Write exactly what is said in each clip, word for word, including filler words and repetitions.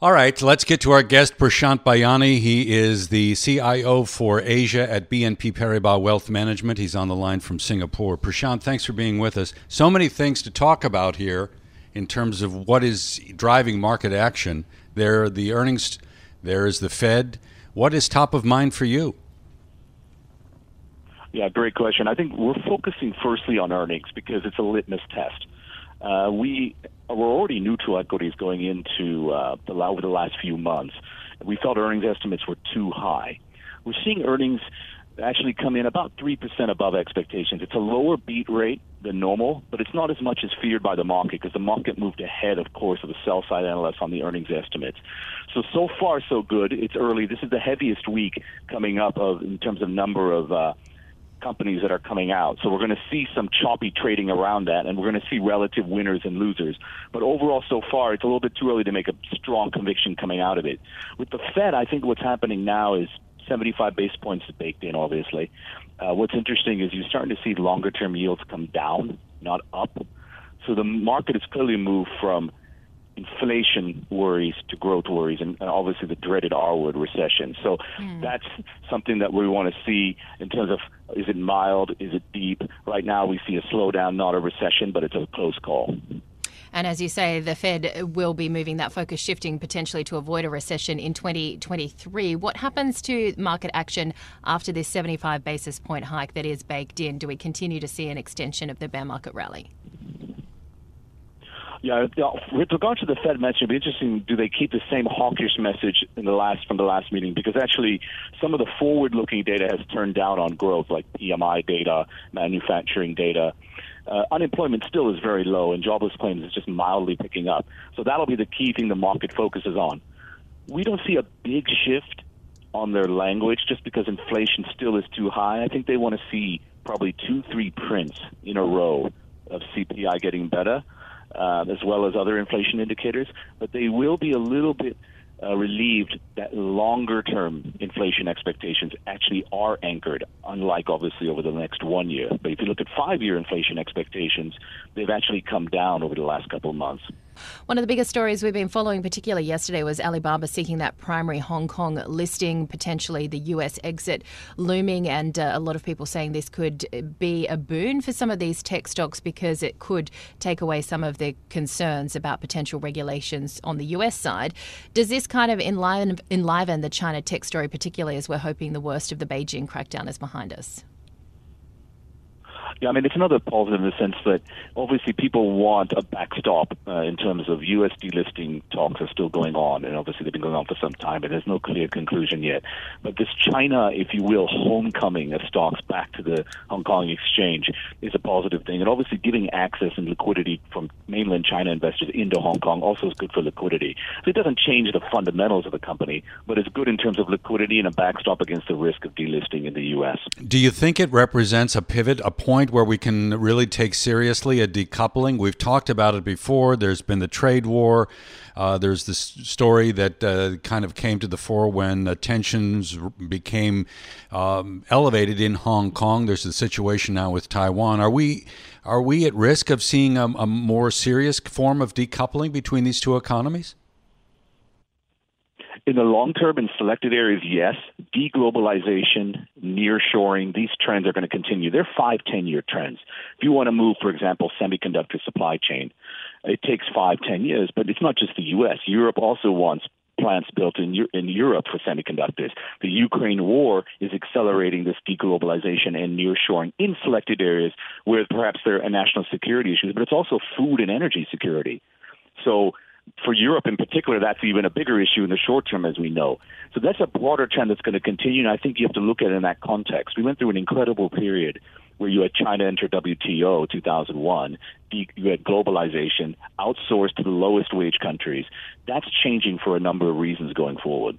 All right, let's get to our guest, Prashant Bhayani. He is the C I O for Asia at B N P Paribas Wealth Management. He's on the line from Singapore. Prashant, thanks for being with us. So many things to talk about here in terms of what is driving market action. There are the earnings, there is the Fed. What is top of mind for you? Yeah, great question. I think we're focusing firstly on earnings because it's a litmus test. Uh, we were already neutral equities going into uh, the, over the last few months. We felt earnings estimates were too high. We're seeing earnings actually come in about three percent above expectations. It's a lower beat rate than normal, but it's not as much as feared by the market because the market moved ahead, of course, of the sell-side analysts on the earnings estimates. So, so far, so good. It's early. This is the heaviest week coming up of in terms of number of uh companies that are coming out. So we're going to see some choppy trading around that, and we're going to see relative winners and losers. But overall, so far, it's a little bit too early to make a strong conviction coming out of it. With the Fed, I think what's happening now is seventy-five basis points baked in, obviously. Uh, what's interesting is you're starting to see longer-term yields come down, not up. So the market has clearly moved from inflation worries to growth worries, and obviously the dreaded R-word, recession. So mm. that's something that we want to see in terms of, is it mild, is it deep? Right now we see a slowdown, not a recession, but it's a close call. And as you say, the Fed will be moving that focus, shifting potentially to avoid a recession in twenty twenty-three. What happens to market action after this seventy-five basis point hike that is baked in? Do we continue to see an extension of the bear market rally? Yeah, with regard to the Fed message, it'd be interesting, do they keep the same hawkish message in the last from the last meeting? Because actually, some of the forward-looking data has turned down on growth, like P M I data, manufacturing data. Uh, unemployment still is very low, and jobless claims is just mildly picking up. So that'll be the key thing the market focuses on. We don't see a big shift on their language just because inflation still is too high. I think they want to see probably two, three prints in a row of C P I getting better, Uh, as well as other inflation indicators, but they will be a little bit uh, relieved that longer-term inflation expectations actually are anchored, unlike obviously over the next one year. But if you look at five-year inflation expectations, they've actually come down over the last couple of months. One of the biggest stories we've been following, particularly yesterday, was Alibaba seeking that primary Hong Kong listing, potentially the U S exit looming, and uh, a lot of people saying this could be a boon for some of these tech stocks because it could take away some of the concerns about potential regulations on the U S side. Does this kind of enliven, enliven the China tech story, particularly as we're hoping the worst of the Beijing crackdown is behind us? Yeah, I mean, it's another positive in the sense that obviously people want a backstop uh, in terms of U S delisting talks are still going on, and obviously they've been going on for some time, and there's no clear conclusion yet. But this China, if you will, homecoming of stocks back to the Hong Kong exchange is a positive thing. And obviously giving access and liquidity from mainland China investors into Hong Kong also is good for liquidity. So it doesn't change the fundamentals of the company, but it's good in terms of liquidity and a backstop against the risk of delisting in the U S. Do you think it represents a pivot, a point where we can really take seriously a decoupling? We've talked about it before. There's been the trade war. Uh, there's this story that uh, kind of came to the fore when uh, tensions became um, elevated in Hong Kong. There's the situation now with Taiwan. Are we are we at risk of seeing a, a more serious form of decoupling between these two economies? In the long term, in selected areas, yes. Deglobalization, nearshoring, these trends are going to continue. They're five, ten-year trends. If you want to move, for example, semiconductor supply chain, it takes five, ten years. But it's not just the U S. Europe also wants plants built in in Europe for semiconductors. The Ukraine war is accelerating this deglobalization and nearshoring in selected areas where perhaps there are national security issues, but it's also food and energy security. So for Europe in particular, that's even a bigger issue in the short term, as we know. So that's a broader trend that's going to continue, and I think you have to look at it in that context. We went through an incredible period where you had China enter W T O two thousand one, you had globalization, outsourced to the lowest wage countries. That's changing for a number of reasons going forward.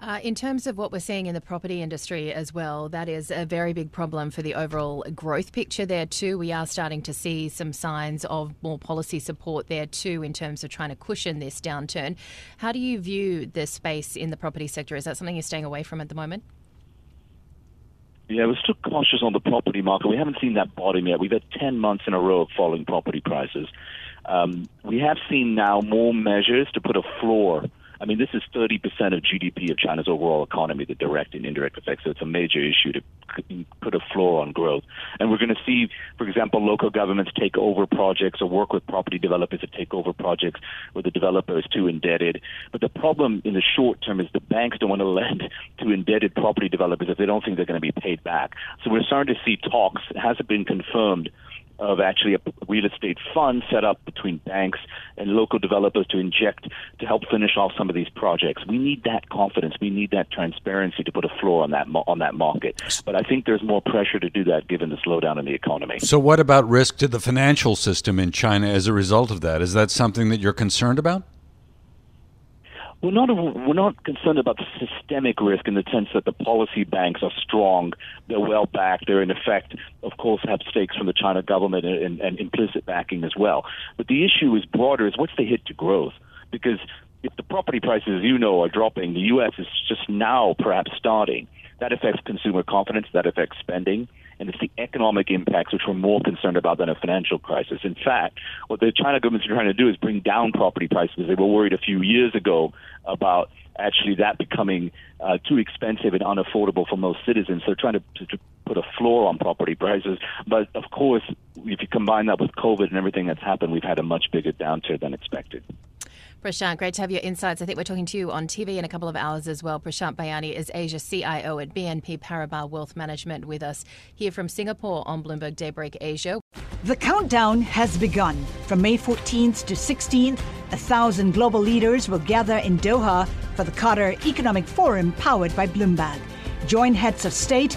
Uh, in terms of what we're seeing in the property industry as well, that is a very big problem for the overall growth picture there too. We are starting to see some signs of more policy support there too in terms of trying to cushion this downturn. How do you view the space in the property sector? Is that something you're staying away from at the moment? Yeah, we're still cautious on the property market. We haven't seen that bottom yet. We've had ten months in a row of falling property prices. Um, we have seen now more measures to put a floor. I mean, this is thirty percent of G D P of China's overall economy, the direct and indirect effects. So it's a major issue to put a floor on growth. And we're going to see, for example, local governments take over projects or work with property developers to take over projects where the developer is too indebted. But the problem in the short term is the banks don't want to lend to indebted property developers if they don't think they're going to be paid back. So we're starting to see talks. It hasn't been confirmed. Of actually a real estate fund set up between banks and local developers to inject to help finish off some of these projects. We need that confidence. We need that transparency to put a floor on that on that market. But I think there's more pressure to do that given the slowdown in the economy. So what about risk to the financial system in China as a result of that? Is that something that you're concerned about? We're not, we're not concerned about the systemic risk in the sense that the policy banks are strong, they're well backed, they're in effect, of course, have stakes from the China government and, and, and implicit backing as well. But the issue is broader, is what's the hit to growth? Because if the property prices, as you know, are dropping, the U S is just now perhaps starting. That affects consumer confidence, that affects spending. And it's the economic impacts which we're more concerned about than a financial crisis. In fact, what the China government's trying to do is bring down property prices. They were worried a few years ago about actually that becoming uh, too expensive and unaffordable for most citizens. They're trying to, to, to put a floor on property prices. But, of course, if you combine that with COVID and everything that's happened, we've had a much bigger downturn than expected. Prashant, great to have your insights. I think we're talking to you on T V in a couple of hours as well. Prashant Bhayani is Asia C I O at B N P Paribas Wealth Management with us here from Singapore on Bloomberg Daybreak Asia. The countdown has begun. From May fourteenth to sixteenth, a thousand global leaders will gather in Doha for the Qatar Economic Forum powered by Bloomberg. Join heads of state,